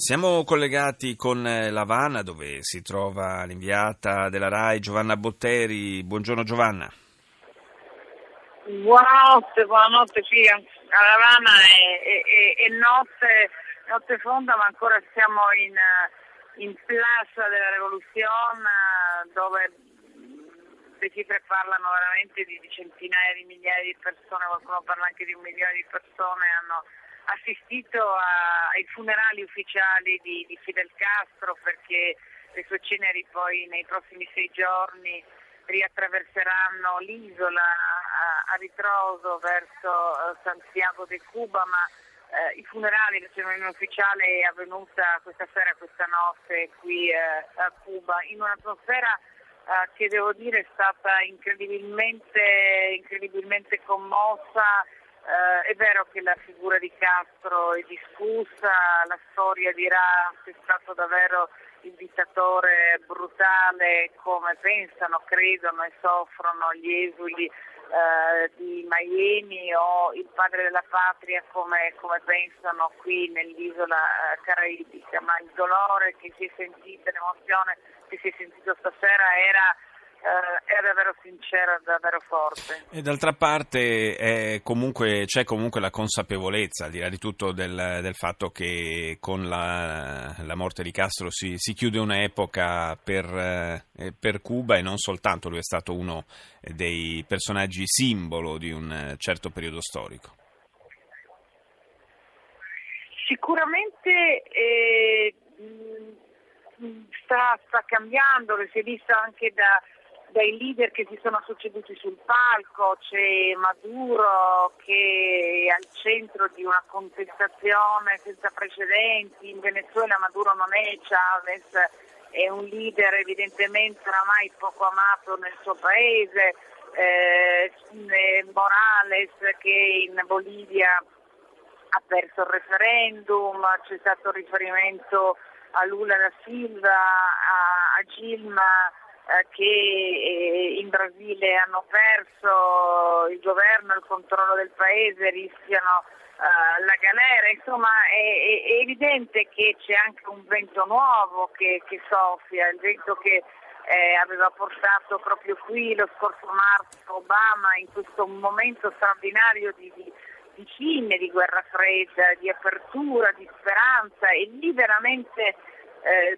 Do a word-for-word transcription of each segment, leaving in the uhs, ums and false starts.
Siamo collegati con l'Avana, dove si trova l'inviata della Rai, Giovanna Botteri. Buongiorno Giovanna. Buonanotte, buonanotte, sì, all'Avana è, è, è notte, notte fonda, ma ancora siamo in, in Plaza della Revoluzione, dove le cifre parlano veramente di centinaia di migliaia di persone, qualcuno parla anche di un milione di persone, hanno assistito a, ai funerali ufficiali di, di Fidel Castro, perché le sue ceneri poi nei prossimi sei giorni riattraverseranno l'isola a, a ritroso verso Santiago de Cuba, ma eh, i funerali, la cerimonia ufficiale è avvenuta questa sera, questa notte qui eh, a Cuba, in un'atmosfera eh, che devo dire è stata incredibilmente, incredibilmente commossa. Uh, è vero che la figura di Castro è discussa, la storia dirà se è stato davvero il dittatore brutale come pensano, credono e soffrono gli esuli uh, di Miami, o il padre della patria come, come pensano qui nell'isola caraibica, ma il dolore che si è sentito, l'emozione che si è sentito stasera era Eh, è davvero sincero, è davvero forte. E d'altra parte è comunque, c'è comunque la consapevolezza, al di là di tutto, del, del fatto che con la, la morte di Castro si, si chiude un'epoca per, eh, per Cuba, e non soltanto. Lui è stato uno dei personaggi simbolo di un certo periodo storico. Sicuramente eh, sta, sta cambiando, lo si è visto anche da dai leader che si sono succeduti sul palco. C'è Maduro che è al centro di una contestazione senza precedenti, in Venezuela Maduro non è, Chavez è un leader evidentemente oramai poco amato nel suo paese, eh, Morales che in Bolivia ha perso il referendum, c'è stato riferimento a Lula da Silva, a, a Gilma che in Brasile hanno perso il governo, il controllo del paese, rischiano uh, la galera. Insomma è, è evidente che c'è anche un vento nuovo che, che soffia, il vento che eh, aveva portato proprio qui lo scorso marzo Obama, in questo momento straordinario di, di, di fine, di guerra fredda, di apertura, di speranza, e lì veramente Eh,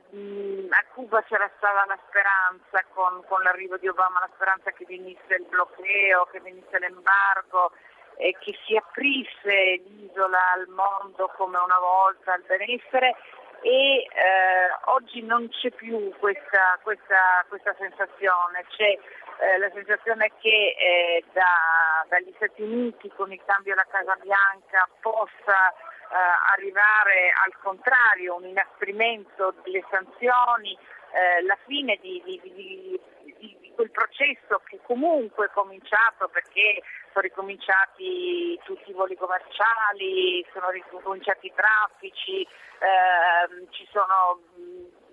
a Cuba c'era stata la speranza con, con l'arrivo di Obama, la speranza che venisse il bloqueo, che venisse l'embargo, eh, che si aprisse l'isola al mondo come una volta, al benessere, e eh, oggi non c'è più questa, questa, questa sensazione. C'è eh, la sensazione che eh, da, dagli Stati Uniti, con il cambio alla Casa Bianca, possa Uh, arrivare al contrario un inasprimento delle sanzioni, uh, la fine di, di, di, di, di quel processo che comunque è cominciato, perché sono ricominciati tutti i voli commerciali, sono ricominciati i traffici, uh, ci sono,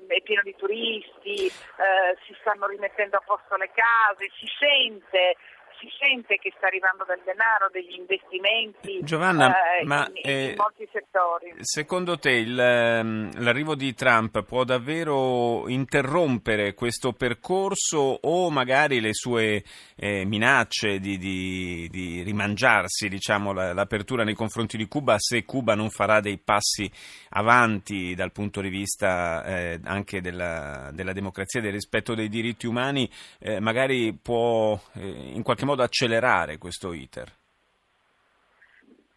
è pieno di turisti, uh, si stanno rimettendo a posto le case, si sente si sente che sta arrivando del denaro, degli investimenti, Giovanna, eh, ma, in, in eh, molti settori. Secondo te il, l'arrivo di Trump può davvero interrompere questo percorso, o magari le sue eh, minacce di, di, di rimangiarsi, diciamo, l'apertura nei confronti di Cuba, se Cuba non farà dei passi avanti dal punto di vista eh, anche della, della democrazia, del rispetto dei diritti umani, eh, magari può eh, in qualche modo modo accelerare questo iter?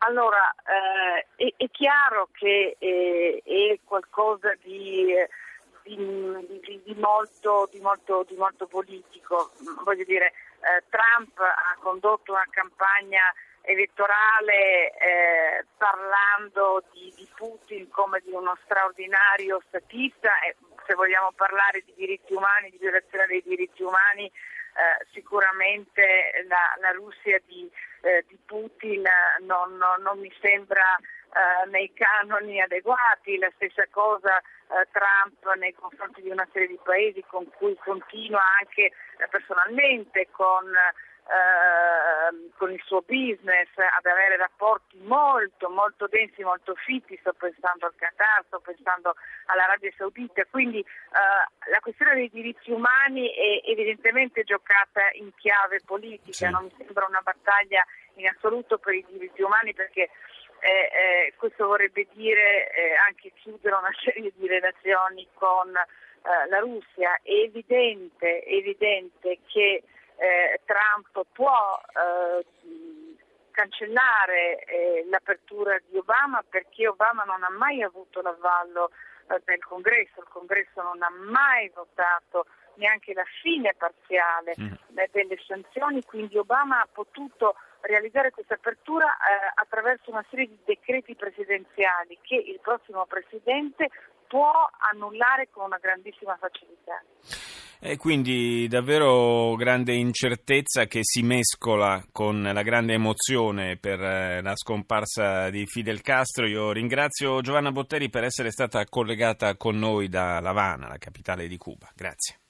Allora, eh, è, è chiaro che è, è qualcosa di, di, di, di, molto, di, molto, di molto politico. Voglio dire, eh, Trump ha condotto una campagna elettorale eh, parlando di, di Putin come di uno straordinario statista, e se vogliamo parlare di diritti umani, di violazione dei diritti umani, eh, sicuramente la, la Russia di, eh, di Putin non, non, non mi sembra eh, nei canoni adeguati, la stessa cosa eh, Trump nei confronti di una serie di paesi con cui continua anche eh, personalmente con Uh, con il suo business ad avere rapporti molto molto densi, molto fitti, sto pensando al Qatar, sto pensando all'Arabia Saudita, quindi uh, la questione dei diritti umani è evidentemente giocata in chiave politica, sì. Non mi sembra una battaglia in assoluto per i diritti umani, perché eh, eh, questo vorrebbe dire eh, anche chiudere una serie di relazioni con eh, la Russia. È evidente, è evidente che Eh, Trump può eh, cancellare eh, l'apertura di Obama, perché Obama non ha mai avuto l'avallo eh, del Congresso, il Congresso non ha mai votato neanche la fine parziale eh, delle sanzioni, quindi Obama ha potuto realizzare questa apertura eh, attraverso una serie di decreti presidenziali che il prossimo presidente può annullare con una grandissima facilità. E quindi davvero grande incertezza che si mescola con la grande emozione per la scomparsa di Fidel Castro. Io ringrazio Giovanna Botteri per essere stata collegata con noi da L'Avana, la capitale di Cuba. Grazie.